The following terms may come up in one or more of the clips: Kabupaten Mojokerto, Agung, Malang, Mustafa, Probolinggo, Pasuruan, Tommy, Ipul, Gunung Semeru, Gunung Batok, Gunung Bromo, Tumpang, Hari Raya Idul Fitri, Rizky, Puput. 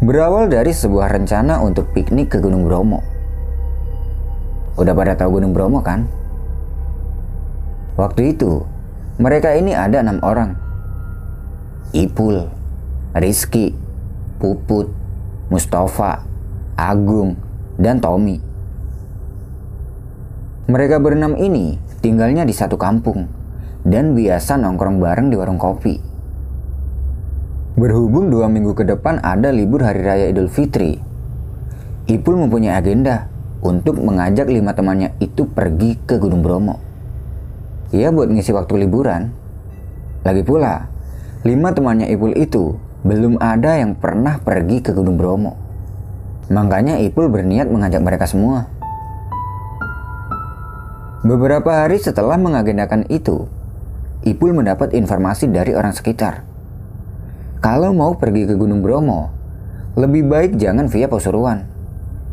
berawal dari sebuah rencana untuk piknik ke Gunung Bromo. Udah pada tahu Gunung Bromo kan? Waktu itu, mereka ini ada 6 orang. Ipul, Rizky, Puput, Mustafa, Agung, dan Tommy. Mereka berenam ini tinggalnya di satu kampung dan biasa nongkrong bareng di warung kopi. Berhubung 2 minggu ke depan ada libur Hari Raya Idul Fitri, Ipul mempunyai agenda untuk mengajak 5 temannya itu pergi ke Gunung Bromo. Ia buat ngisi waktu liburan. Lagi pula, 5 temannya Ipul itu belum ada yang pernah pergi ke Gunung Bromo. Makanya Ipul berniat mengajak mereka semua. Beberapa hari setelah mengagendakan itu, Ipul mendapat informasi dari orang sekitar. Kalau mau pergi ke Gunung Bromo, lebih baik jangan via Pasuruan.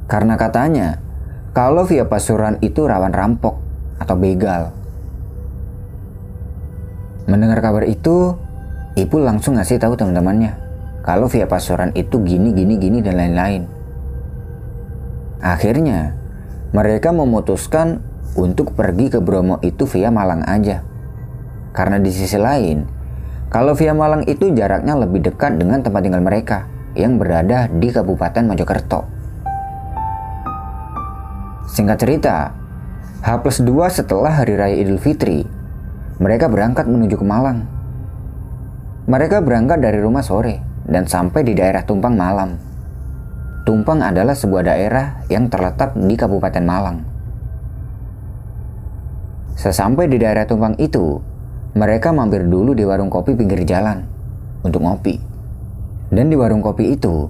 Karena katanya, kalau via Pasuruan itu rawan rampok atau begal. Mendengar kabar itu, Ipul langsung ngasih tahu teman-temannya kalau via Pasuruan itu gini dan lain-lain. Akhirnya, mereka memutuskan untuk pergi ke Bromo itu via Malang aja. Karena di sisi lain, kalau via Malang itu jaraknya lebih dekat dengan tempat tinggal mereka yang berada di Kabupaten Mojokerto. Singkat cerita, H+2 setelah Hari Raya Idul Fitri, mereka berangkat menuju ke Malang. Mereka berangkat dari rumah sore dan sampai di daerah Tumpang malam. Tumpang adalah sebuah daerah yang terletak di Kabupaten Malang. Sesampai di daerah Tumpang itu, mereka mampir dulu di warung kopi pinggir jalan untuk ngopi. Dan di warung kopi itu,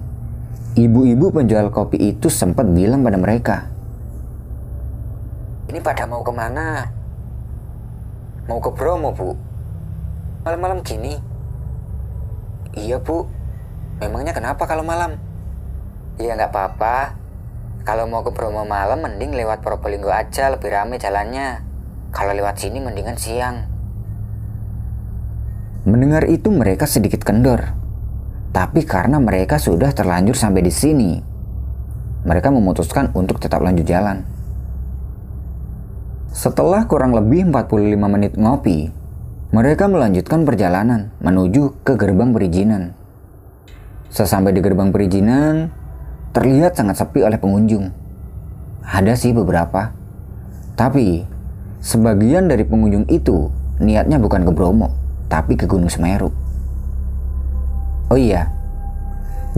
ibu-ibu penjual kopi itu sempat bilang pada mereka, "Ini pada mau kemana? Mau ke Bromo, Bu? Malam-malam gini?" "Iya, Bu. Memangnya kenapa kalau malam?" "Ya nggak apa-apa. Kalau mau ke Bromo malam, mending lewat Probolinggo aja, lebih rame jalannya. Kalau lewat sini mendingan siang." Mendengar itu mereka sedikit kendor. Tapi karena mereka sudah terlanjur sampai di sini, mereka memutuskan untuk tetap lanjut jalan. Setelah kurang lebih 45 menit ngopi, mereka melanjutkan perjalanan menuju ke gerbang perizinan. Sesampai di gerbang perizinan, terlihat sangat sepi oleh pengunjung. Ada sih beberapa, tapi sebagian dari pengunjung itu niatnya bukan ke Bromo, tapi ke Gunung Semeru. Oh iya,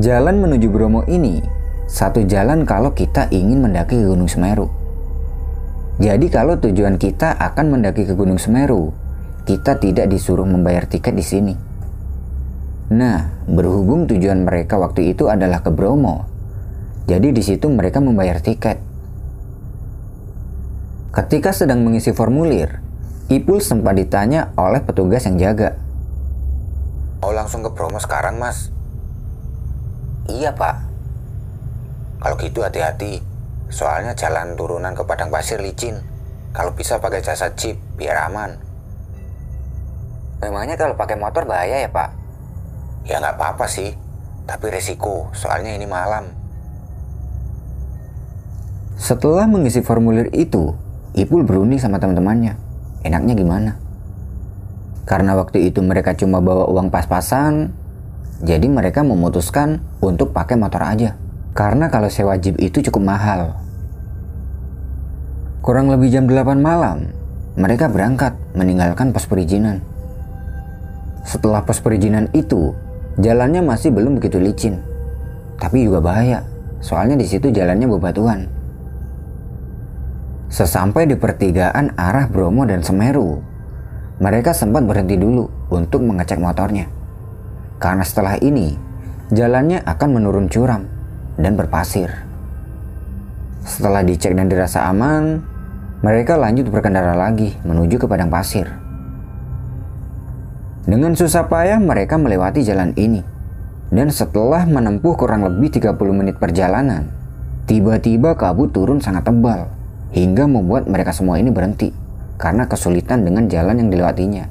jalan menuju Bromo ini satu jalan kalau kita ingin mendaki ke Gunung Semeru. Jadi kalau tujuan kita akan mendaki ke Gunung Semeru, kita tidak disuruh membayar tiket di sini. Nah, berhubung tujuan mereka waktu itu adalah ke Bromo, jadi di situ mereka membayar tiket. Ketika sedang mengisi formulir, Ipul sempat ditanya oleh petugas yang jaga, "Mau langsung ke Bromo sekarang, Mas?" "Iya, Pak." "Kalau gitu hati-hati. Soalnya jalan turunan ke padang pasir licin. Kalau bisa pakai jasa jeep biar aman." "Memangnya kalau pakai motor bahaya ya, Pak?" "Ya nggak apa-apa sih, tapi resiko. Soalnya ini malam." Setelah mengisi formulir itu, Ipul berunding sama teman-temannya. Enaknya gimana? Karena waktu itu mereka cuma bawa uang pas-pasan, jadi mereka memutuskan untuk pakai motor aja. Karena kalau sewa jeep itu cukup mahal. Kurang lebih jam 8 malam, mereka berangkat meninggalkan pos perizinan. Setelah pos perizinan itu, jalannya masih belum begitu licin, tapi juga bahaya, soalnya di situ jalannya bebatuan. Sesampai di pertigaan arah Bromo dan Semeru, mereka sempat berhenti dulu untuk mengecek motornya. Karena setelah ini, jalannya akan menurun curam dan berpasir. Setelah dicek dan dirasa aman, mereka lanjut berkendara lagi menuju ke padang pasir. Dengan susah payah mereka melewati jalan ini. Dan setelah menempuh kurang lebih 30 menit perjalanan, tiba-tiba kabut turun sangat tebal hingga membuat mereka semua ini berhenti karena kesulitan dengan jalan yang dilewatinya.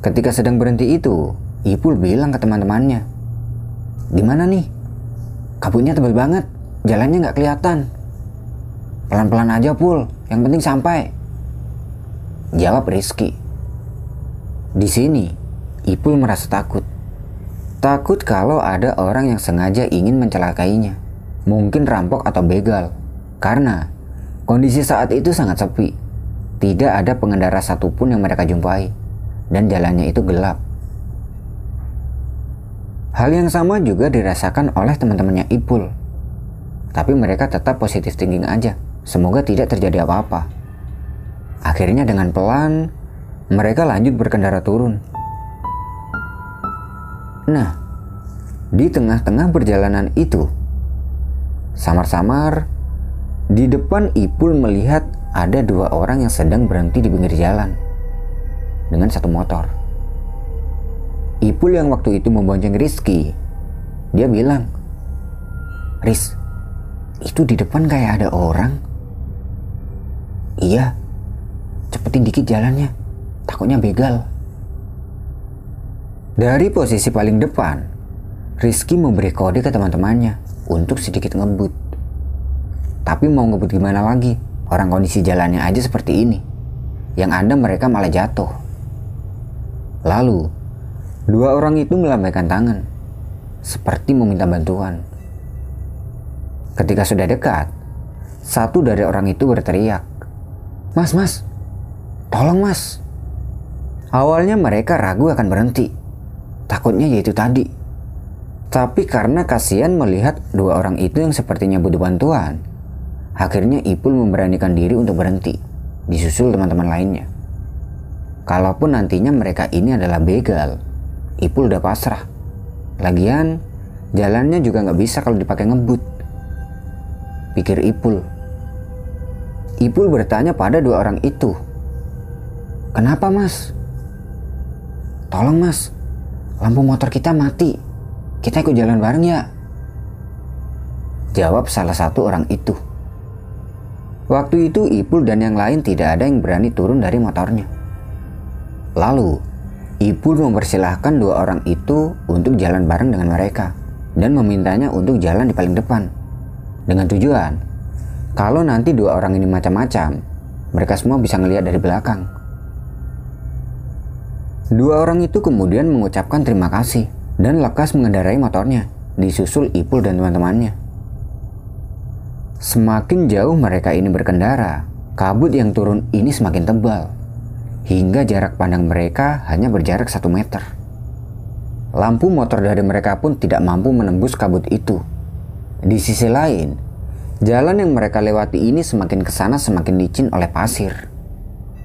Ketika sedang berhenti itu, Ipul bilang ke teman-temannya, Gimana nih? Kabutnya tebal banget, jalannya nggak kelihatan. Pelan-pelan aja, Pul. Yang penting sampai. Jawab Rizky. Di sini, Ipul merasa takut. Takut kalau ada orang yang sengaja ingin mencelakainya. Mungkin rampok atau begal. Karena kondisi saat itu sangat sepi. Tidak ada pengendara satupun yang mereka jumpai. Dan jalannya itu gelap. Hal yang sama juga dirasakan oleh teman-temannya Ipul. Tapi mereka tetap positif thinking aja. Semoga tidak terjadi apa-apa. Akhirnya dengan pelan, mereka lanjut berkendara turun. Nah, di tengah-tengah perjalanan itu, samar-samar, di depan Ipul melihat ada dua orang yang sedang berhenti di pinggir jalan dengan satu motor. Ipul yang waktu itu membonceng Rizky, dia bilang, "Riz, itu di depan kayak ada orang." "Iya, cepetin dikit jalannya, takutnya begal." Dari posisi paling depan, Rizky memberi kode ke teman-temannya untuk sedikit ngebut. Tapi mau ngebut gimana lagi, orang kondisi jalannya aja seperti ini, yang ada mereka malah jatuh. Lalu dua orang itu melambaikan tangan, seperti meminta bantuan. Ketika sudah dekat, satu dari orang itu berteriak, "Mas, mas, tolong mas." Awalnya mereka ragu akan berhenti, takutnya yaitu tadi. Tapi karena kasihan melihat dua orang itu yang sepertinya butuh bantuan, akhirnya Ipul memberanikan diri untuk berhenti, disusul teman-teman lainnya. Kalaupun nantinya mereka ini adalah begal, Ipul udah pasrah. Lagian jalannya juga nggak bisa kalau dipakai ngebut, pikir Ipul. Ipul bertanya pada dua orang itu, "Kenapa mas?" "Tolong mas, lampu motor kita mati. Kita ikut jalan bareng ya?" jawab salah satu orang itu. Waktu itu Ipul dan yang lain tidak ada yang berani turun dari motornya. Lalu Ipul mempersilahkan dua orang itu untuk jalan bareng dengan mereka dan memintanya untuk jalan di paling depan. Dengan tujuan, kalau nanti dua orang ini macam-macam, mereka semua bisa ngelihat dari belakang. Dua orang itu kemudian mengucapkan terima kasih dan lekas mengendarai motornya, disusul Ipul dan teman-temannya. Semakin jauh mereka ini berkendara, kabut yang turun ini semakin tebal. Hingga jarak pandang mereka hanya berjarak 1 meter. Lampu motor dari mereka pun tidak mampu menembus kabut itu. Di sisi lain, jalan yang mereka lewati ini semakin kesana semakin licin oleh pasir.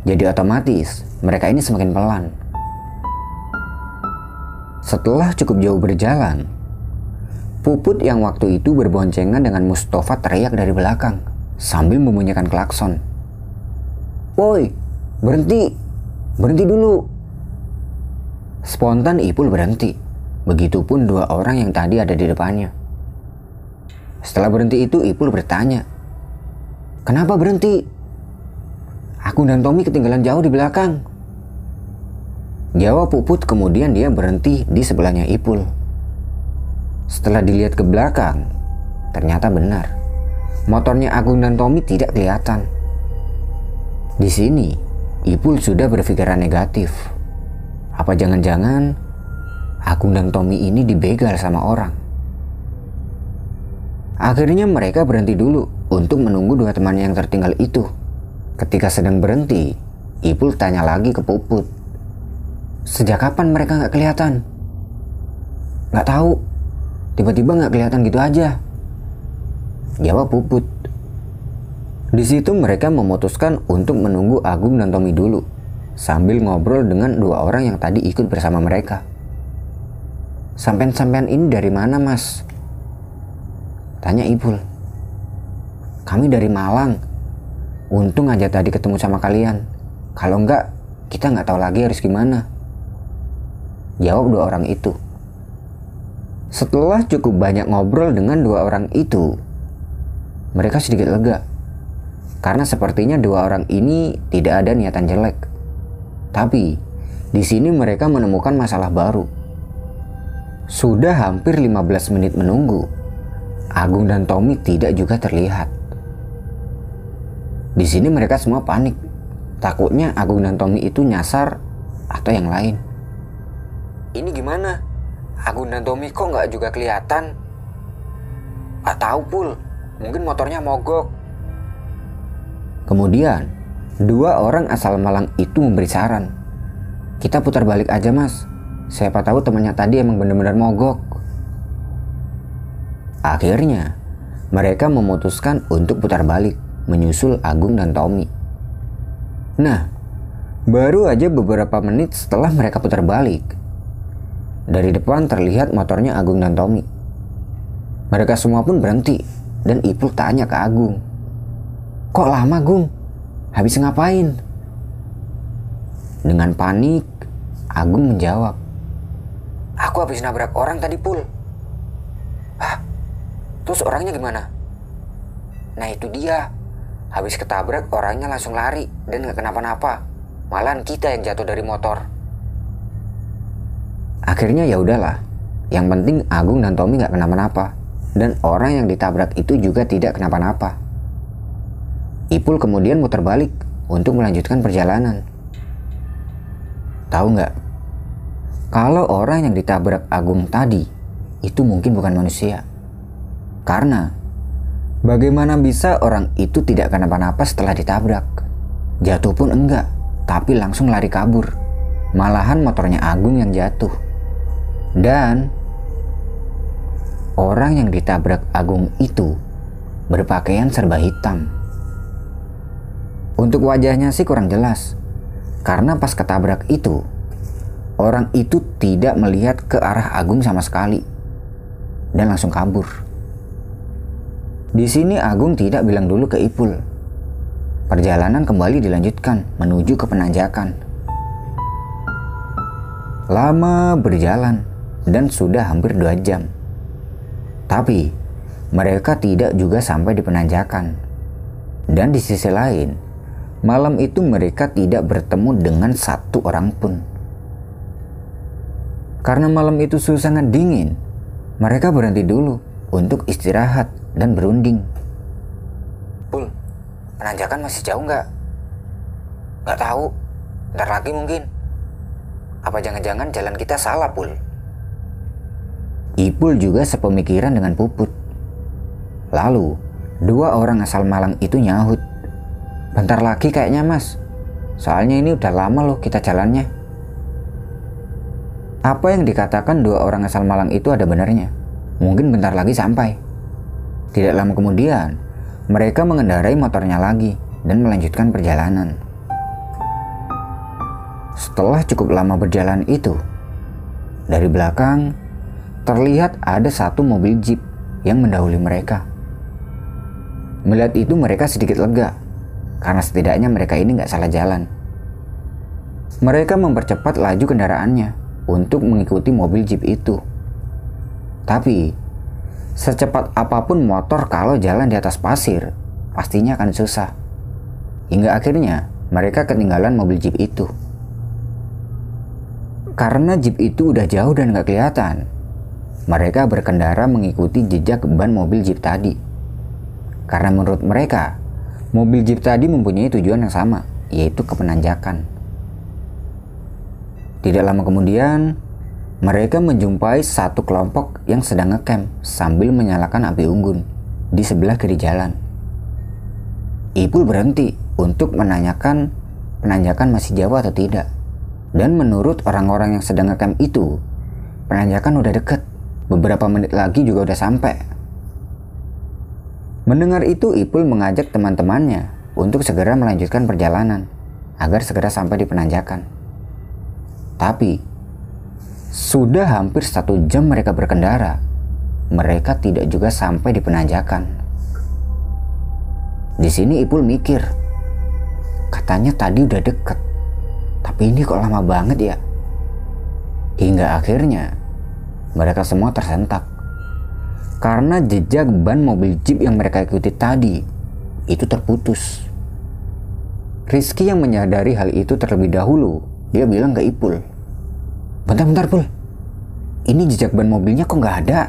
Jadi otomatis, mereka ini semakin pelan. Setelah cukup jauh berjalan, Puput yang waktu itu berboncengan dengan Mustafa teriak dari belakang sambil membunyikan klakson. "Woi, berhenti! Berhenti dulu!" Spontan Ipul berhenti. Begitupun dua orang yang tadi ada di depannya. Setelah berhenti itu Ipul bertanya, "Kenapa berhenti?" "Aku dan Tommy ketinggalan jauh di belakang," jawab Puput. Kemudian dia berhenti di sebelahnya Ipul. Setelah dilihat ke belakang, ternyata benar, motornya Agung dan Tommy tidak kelihatan. Di sini Ipul sudah berpikiran negatif. Apa jangan-jangan Agung dan Tommy ini dibegal sama orang? Akhirnya mereka berhenti dulu untuk menunggu dua temannya yang tertinggal itu. Ketika sedang berhenti, Ipul tanya lagi ke Puput, "Sejak kapan mereka nggak kelihatan?" "Nggak tahu. Tiba-tiba nggak kelihatan gitu aja," jawab Puput. Di situ mereka memutuskan untuk menunggu Agung dan Tommy dulu, sambil ngobrol dengan dua orang yang tadi ikut bersama mereka. "Sampean-sampean ini dari mana mas?" tanya Ipul. "Kami dari Malang. Untung aja tadi ketemu sama kalian. Kalau enggak, kita nggak tahu lagi harus gimana," jawab dua orang itu. Setelah cukup banyak ngobrol dengan dua orang itu, mereka sedikit lega. Karena sepertinya dua orang ini tidak ada niatan jelek. Tapi di sini mereka menemukan masalah baru. Sudah hampir 15 menit menunggu, Agung dan Tommy tidak juga terlihat. Di sini mereka semua panik, takutnya Agung dan Tommy itu nyasar atau yang lain. Ini gimana? Agung dan Tommy kok nggak juga kelihatan? Nggak tahu, Pul, mungkin motornya mogok. Kemudian, dua orang asal Malang itu memberi saran. Kita putar balik aja, Mas. Siapa tahu temannya tadi emang benar-benar mogok. Akhirnya, mereka memutuskan untuk putar balik, menyusul Agung dan Tommy. Nah, baru aja beberapa menit setelah mereka putar balik, dari depan terlihat motornya Agung dan Tommy. Mereka semua pun berhenti, dan Ipul tanya ke Agung, "Kok lama, Gung? Habis ngapain?" Dengan panik, Agung menjawab, "Aku habis nabrak orang tadi, Pul." "Hah? Terus orangnya gimana?" "Nah itu dia, habis ketabrak orangnya langsung lari dan gak kenapa-napa. Malahan kita yang jatuh dari motor." Akhirnya ya udahlah, yang penting Agung dan Tommy gak kenapa-napa, dan orang yang ditabrak itu juga tidak kenapa-napa. Ipul kemudian muter balik untuk melanjutkan perjalanan. Tahu nggak? Kalau orang yang ditabrak Agung tadi itu mungkin bukan manusia. Karena bagaimana bisa orang itu tidak kenapa-napa setelah ditabrak? Jatuh pun enggak, tapi langsung lari kabur. Malahan motornya Agung yang jatuh. Dan orang yang ditabrak Agung itu berpakaian serba hitam. Untuk wajahnya sih kurang jelas, karena pas ketabrak itu, orang itu tidak melihat ke arah Agung sama sekali, dan langsung kabur. Di sini Agung tidak bilang dulu ke Ipul. Perjalanan kembali dilanjutkan menuju ke penanjakan. Lama berjalan, dan sudah hampir 2 jam. Tapi, mereka tidak juga sampai di penanjakan. Dan di sisi lain, malam itu mereka tidak bertemu dengan satu orang pun. Karena malam itu suhu sangat dingin, mereka berhenti dulu untuk istirahat dan berunding. "Pul, penanjakan masih jauh nggak?" "Nggak tahu, ntar lagi mungkin." "Apa jangan-jangan jalan kita salah, Pul?" Ipul juga sepemikiran dengan Puput. Lalu, dua orang asal Malang itu nyahut, "Bentar lagi kayaknya, Mas. Soalnya ini udah lama loh kita jalannya." Apa yang dikatakan dua orang asal Malang itu ada benarnya. Mungkin bentar lagi sampai. Tidak lama kemudian, mereka mengendarai motornya lagi dan melanjutkan perjalanan. Setelah cukup lama berjalan itu, dari belakang terlihat ada satu mobil jeep yang mendahului mereka. Melihat itu mereka sedikit lega, karena setidaknya mereka ini nggak salah jalan. Mereka mempercepat laju kendaraannya untuk mengikuti mobil jeep itu. Tapi, secepat apapun motor kalau jalan di atas pasir, pastinya akan susah. Hingga akhirnya, mereka ketinggalan mobil jeep itu. Karena jeep itu udah jauh dan nggak kelihatan, mereka berkendara mengikuti jejak ban mobil jeep tadi. Karena menurut mereka, mobil jeep tadi mempunyai tujuan yang sama, yaitu ke penanjakan. Tidak lama kemudian, mereka menjumpai satu kelompok yang sedang ngecamp sambil menyalakan api unggun di sebelah kiri jalan. Ipul berhenti untuk menanyakan penanjakan masih jauh atau tidak. Dan menurut orang-orang yang sedang ngecamp itu, penanjakan udah deket, beberapa menit lagi juga udah sampai. Mendengar itu, Ipul mengajak teman-temannya untuk segera melanjutkan perjalanan agar segera sampai di penanjakan. Tapi, sudah hampir 1 jam mereka berkendara, mereka tidak juga sampai di penanjakan. Di sini Ipul mikir, katanya tadi udah deket, tapi ini kok lama banget ya? Hingga akhirnya, mereka semua tersentak. Karena jejak ban mobil jeep yang mereka ikuti tadi itu terputus. Rizky yang menyadari hal itu terlebih dahulu, dia bilang ke Ipul, "Bentar-bentar, Pul, ini jejak ban mobilnya kok nggak ada?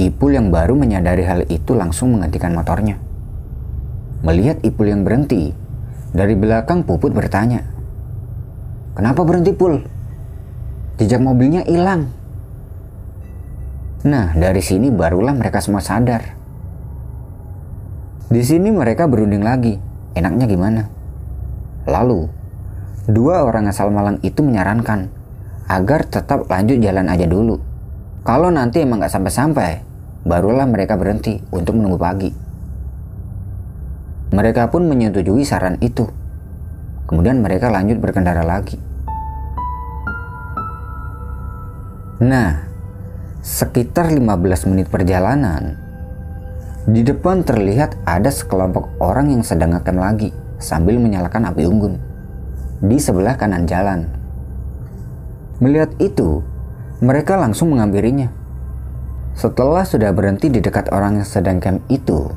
Ipul yang baru menyadari hal itu langsung menghentikan motornya. Melihat Ipul yang berhenti, dari belakang Puput bertanya, "Kenapa berhenti, Pul? Jejak mobilnya hilang." Nah, dari sini barulah mereka semua sadar. Di sini mereka berunding lagi, enaknya gimana? Lalu, dua orang asal Malang itu menyarankan agar tetap lanjut jalan aja dulu. Kalau nanti emang nggak sampai-sampai, barulah mereka berhenti untuk menunggu pagi. Mereka pun menyetujui saran itu. Kemudian mereka lanjut berkendara lagi. Nah, sekitar 15 menit perjalanan, di depan terlihat ada sekelompok orang yang sedang ngecamp lagi sambil menyalakan api unggun di sebelah kanan jalan. Melihat itu, mereka langsung menghampirinya. Setelah sudah berhenti di dekat orang yang sedang camp itu,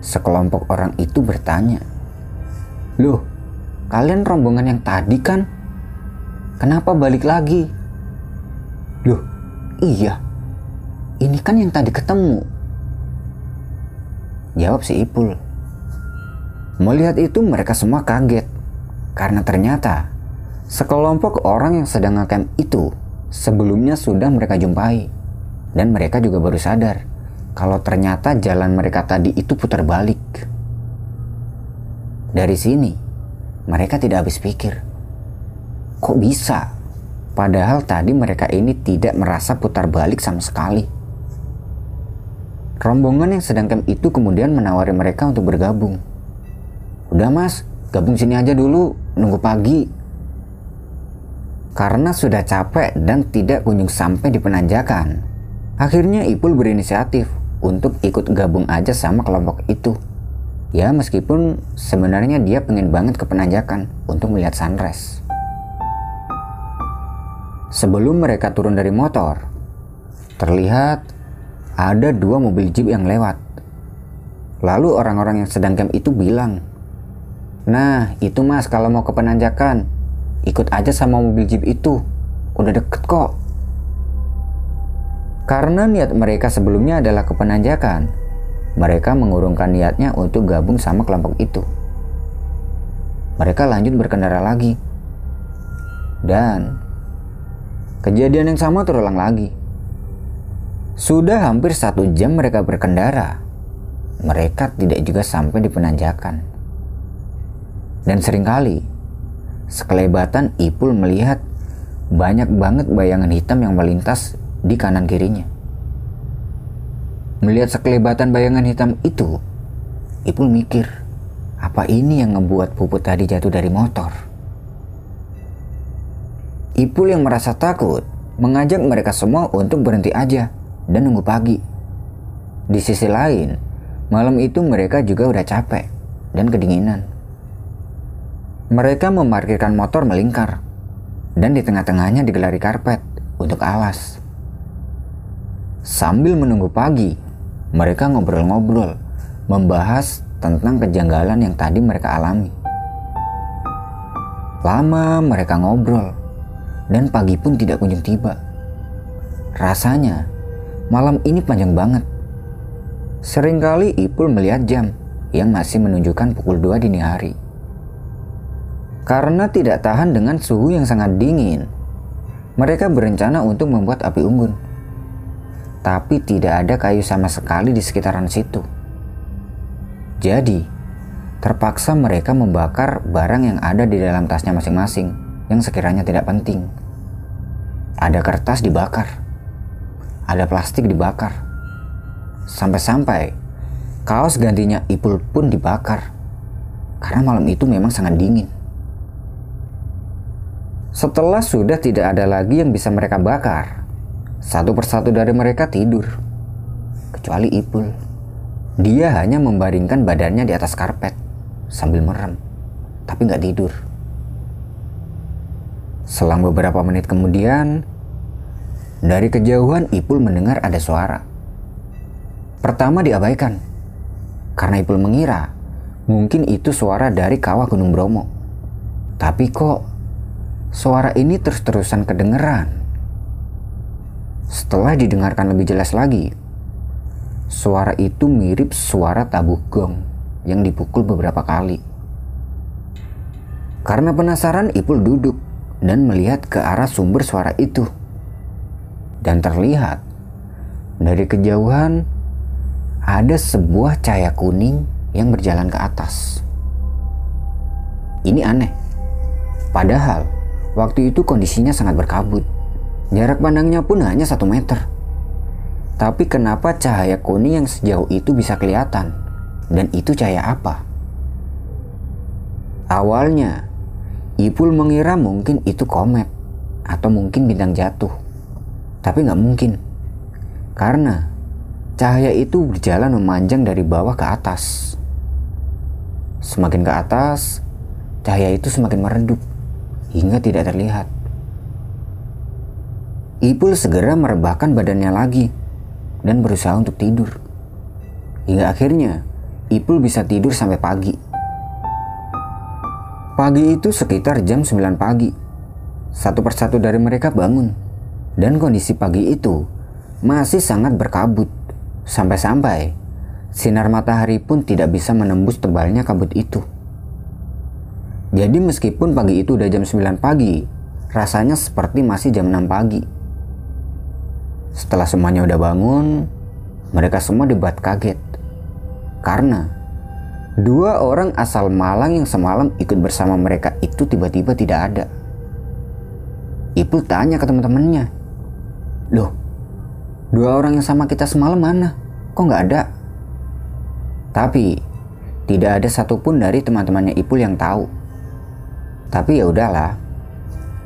sekelompok orang itu bertanya, "Loh, kalian rombongan yang tadi kan? Kenapa balik lagi?" "Loh, iya. Ini kan yang tadi ketemu," jawab si Ipul. Melihat itu mereka semua kaget, karena ternyata sekelompok orang yang sedang ngecamp itu sebelumnya sudah mereka jumpai. Dan mereka juga baru sadar kalau ternyata jalan mereka tadi itu putar balik. Dari sini, mereka tidak habis pikir. Kok bisa? Padahal tadi mereka ini tidak merasa putar balik sama sekali. Rombongan yang sedang camp itu kemudian menawari mereka untuk bergabung. "Udah mas, gabung sini aja dulu, nunggu pagi." Karena sudah capek dan tidak kunjung sampai di penanjakan, akhirnya Ipul berinisiatif untuk ikut gabung aja sama kelompok itu. Ya, meskipun sebenarnya dia pengen banget ke penanjakan untuk melihat sunrise. Sebelum mereka turun dari motor, terlihat ada dua mobil jeep yang lewat. Lalu orang-orang yang sedang camp itu bilang, "Nah, itu mas kalau mau ke penanjakan, ikut aja sama mobil jeep itu, udah deket kok." Karena niat mereka sebelumnya adalah ke penanjakan, mereka mengurungkan niatnya untuk gabung sama kelompok itu. Mereka lanjut berkendara lagi. Dan kejadian yang sama terulang lagi. Sudah hampir 1 jam mereka berkendara. Mereka tidak juga sampai di penanjakan. Dan seringkali, sekelebatan Ipul melihat banyak banget bayangan hitam yang melintas di kanan kirinya. Melihat sekelebatan bayangan hitam itu, Ipul mikir, apa ini yang ngebuat Puput tadi jatuh dari motor? Ipul yang merasa takut mengajak mereka semua untuk berhenti aja dan nunggu pagi. Di sisi lain, malam itu mereka juga udah capek dan kedinginan. Mereka memarkirkan motor melingkar dan di tengah-tengahnya digelari karpet untuk alas. Sambil menunggu pagi, mereka ngobrol-ngobrol, membahas tentang kejanggalan yang tadi mereka alami. Lama mereka ngobrol, dan pagi pun tidak kunjung tiba. Rasanya, malam ini panjang banget. Seringkali Ipul melihat jam yang masih menunjukkan pukul 2 dini hari. Karena tidak tahan dengan suhu yang sangat dingin, mereka berencana untuk membuat api unggun. Tapi tidak ada kayu sama sekali di sekitaran situ. Jadi, terpaksa mereka membakar barang yang ada di dalam tasnya masing-masing yang sekiranya tidak penting. Ada kertas dibakar. Ada plastik dibakar. Sampai-sampai kaos gantinya Ipul pun dibakar. Karena malam itu memang sangat dingin. Setelah sudah tidak ada lagi yang bisa mereka bakar, satu persatu dari mereka tidur, kecuali Ipul. Dia hanya membaringkan badannya di atas karpet sambil merem, tapi nggak tidur. Selang beberapa menit kemudian, dari kejauhan Ipul mendengar ada suara. Pertama diabaikan, karena Ipul mengira mungkin itu suara dari kawah Gunung Bromo. Tapi kok suara ini terus-terusan kedengeran. Setelah didengarkan lebih jelas lagi, suara itu mirip suara tabuh gong yang dipukul beberapa kali. Karena penasaran, Ipul duduk dan melihat ke arah sumber suara itu. Dan terlihat dari kejauhan ada sebuah cahaya kuning yang berjalan ke atas. Ini aneh. Padahal waktu itu kondisinya sangat berkabut. Jarak pandangnya pun hanya 1 meter. Tapi kenapa cahaya kuning yang sejauh itu bisa kelihatan? Dan itu cahaya apa? Awalnya Ipul mengira mungkin itu komet atau mungkin bintang jatuh. Tapi nggak mungkin. Karena cahaya itu berjalan memanjang dari bawah ke atas. Semakin ke atas, cahaya itu semakin meredup hingga tidak terlihat. Ipul segera merebahkan badannya lagi dan berusaha untuk tidur. Hingga akhirnya Ipul bisa tidur sampai pagi. Pagi itu sekitar jam 9 pagi. Satu persatu dari mereka bangun. Dan kondisi pagi itu masih sangat berkabut. Sampai-sampai sinar matahari pun tidak bisa menembus tebalnya kabut itu. Jadi meskipun pagi itu udah jam 9 pagi, rasanya seperti masih jam 6 pagi. Setelah semuanya udah bangun, mereka semua dibuat kaget. Karena 2 orang asal Malang yang semalam ikut bersama mereka itu tiba-tiba tidak ada. Ipul tanya ke teman-temannya, "Loh, 2 orang yang sama kita semalam mana? Kok nggak ada?" Tapi tidak ada satupun dari teman-temannya Ipul yang tahu. Tapi ya udahlah,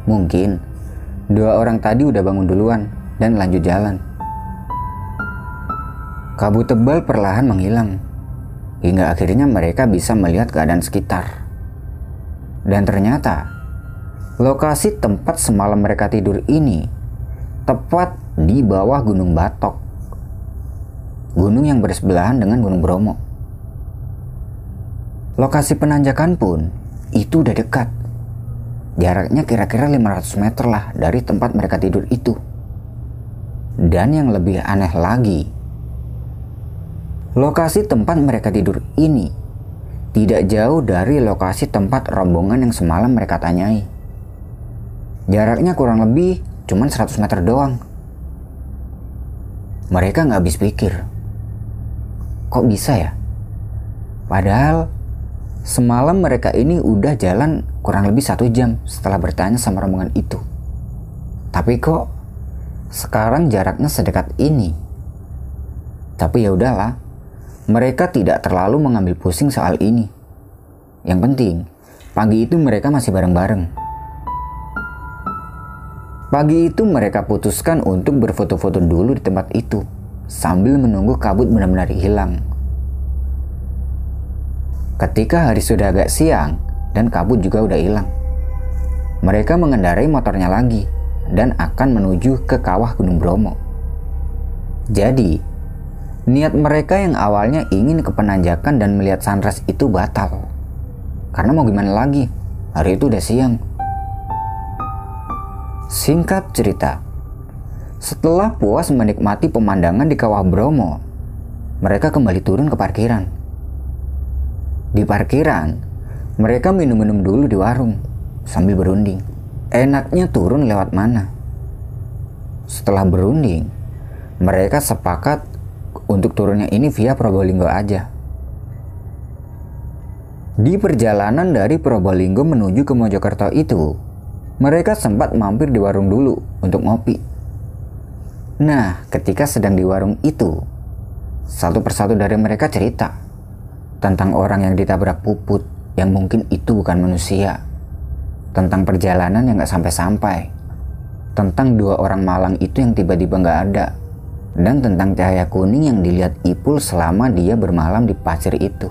mungkin 2 orang tadi udah bangun duluan dan lanjut jalan. Kabut tebal perlahan menghilang, hingga akhirnya mereka bisa melihat keadaan sekitar. Dan ternyata, lokasi tempat semalam mereka tidur ini tepat di bawah Gunung Batok. Gunung yang bersebelahan dengan Gunung Bromo. Lokasi penanjakan pun itu udah dekat. Jaraknya kira-kira 500 meter lah dari tempat mereka tidur itu. Dan yang lebih aneh lagi, lokasi tempat mereka tidur ini tidak jauh dari lokasi tempat rombongan yang semalam mereka tanyai. Jaraknya kurang lebih cuman 100 meter doang. Mereka nggak habis pikir, kok bisa ya? Padahal semalam mereka ini udah jalan kurang lebih 1 jam setelah bertanya sama rombongan itu. Tapi kok sekarang jaraknya sedekat ini? Tapi ya udahlah, mereka tidak terlalu mengambil pusing soal ini. Yang penting, pagi itu mereka masih bareng-bareng. Pagi itu mereka putuskan untuk berfoto-foto dulu di tempat itu sambil menunggu kabut benar-benar hilang. Ketika hari sudah agak siang dan kabut juga udah hilang, mereka mengendarai motornya lagi dan akan menuju ke kawah Gunung Bromo. Jadi, niat mereka yang awalnya ingin ke penanjakan dan melihat sunrise itu batal. Karena mau gimana lagi, hari itu udah siang. Singkat cerita, setelah puas menikmati pemandangan di kawah Bromo, mereka kembali turun ke parkiran. Di parkiran, mereka minum-minum dulu di warung sambil berunding. Enaknya turun lewat mana? Setelah berunding, mereka sepakat untuk turunnya ini via Probolinggo aja. Di perjalanan dari Probolinggo menuju ke Mojokerto itu, mereka sempat mampir di warung dulu untuk ngopi. Nah, ketika sedang di warung itu, satu persatu dari mereka cerita tentang orang yang ditabrak Puput yang mungkin itu bukan manusia, tentang perjalanan yang gak sampai-sampai, tentang 2 orang Malang itu yang tiba-tiba gak ada, dan tentang cahaya kuning yang dilihat Ipul selama dia bermalam di pasir itu.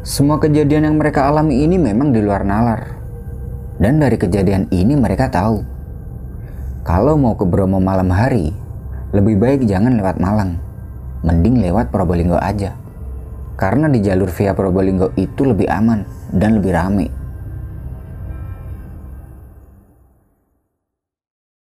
Semua kejadian yang mereka alami ini memang di luar nalar. Dan dari kejadian ini mereka tahu kalau mau ke Bromo malam hari lebih baik jangan lewat Malang. Mending lewat Probolinggo aja. Karena di jalur via Probolinggo itu lebih aman dan lebih ramai.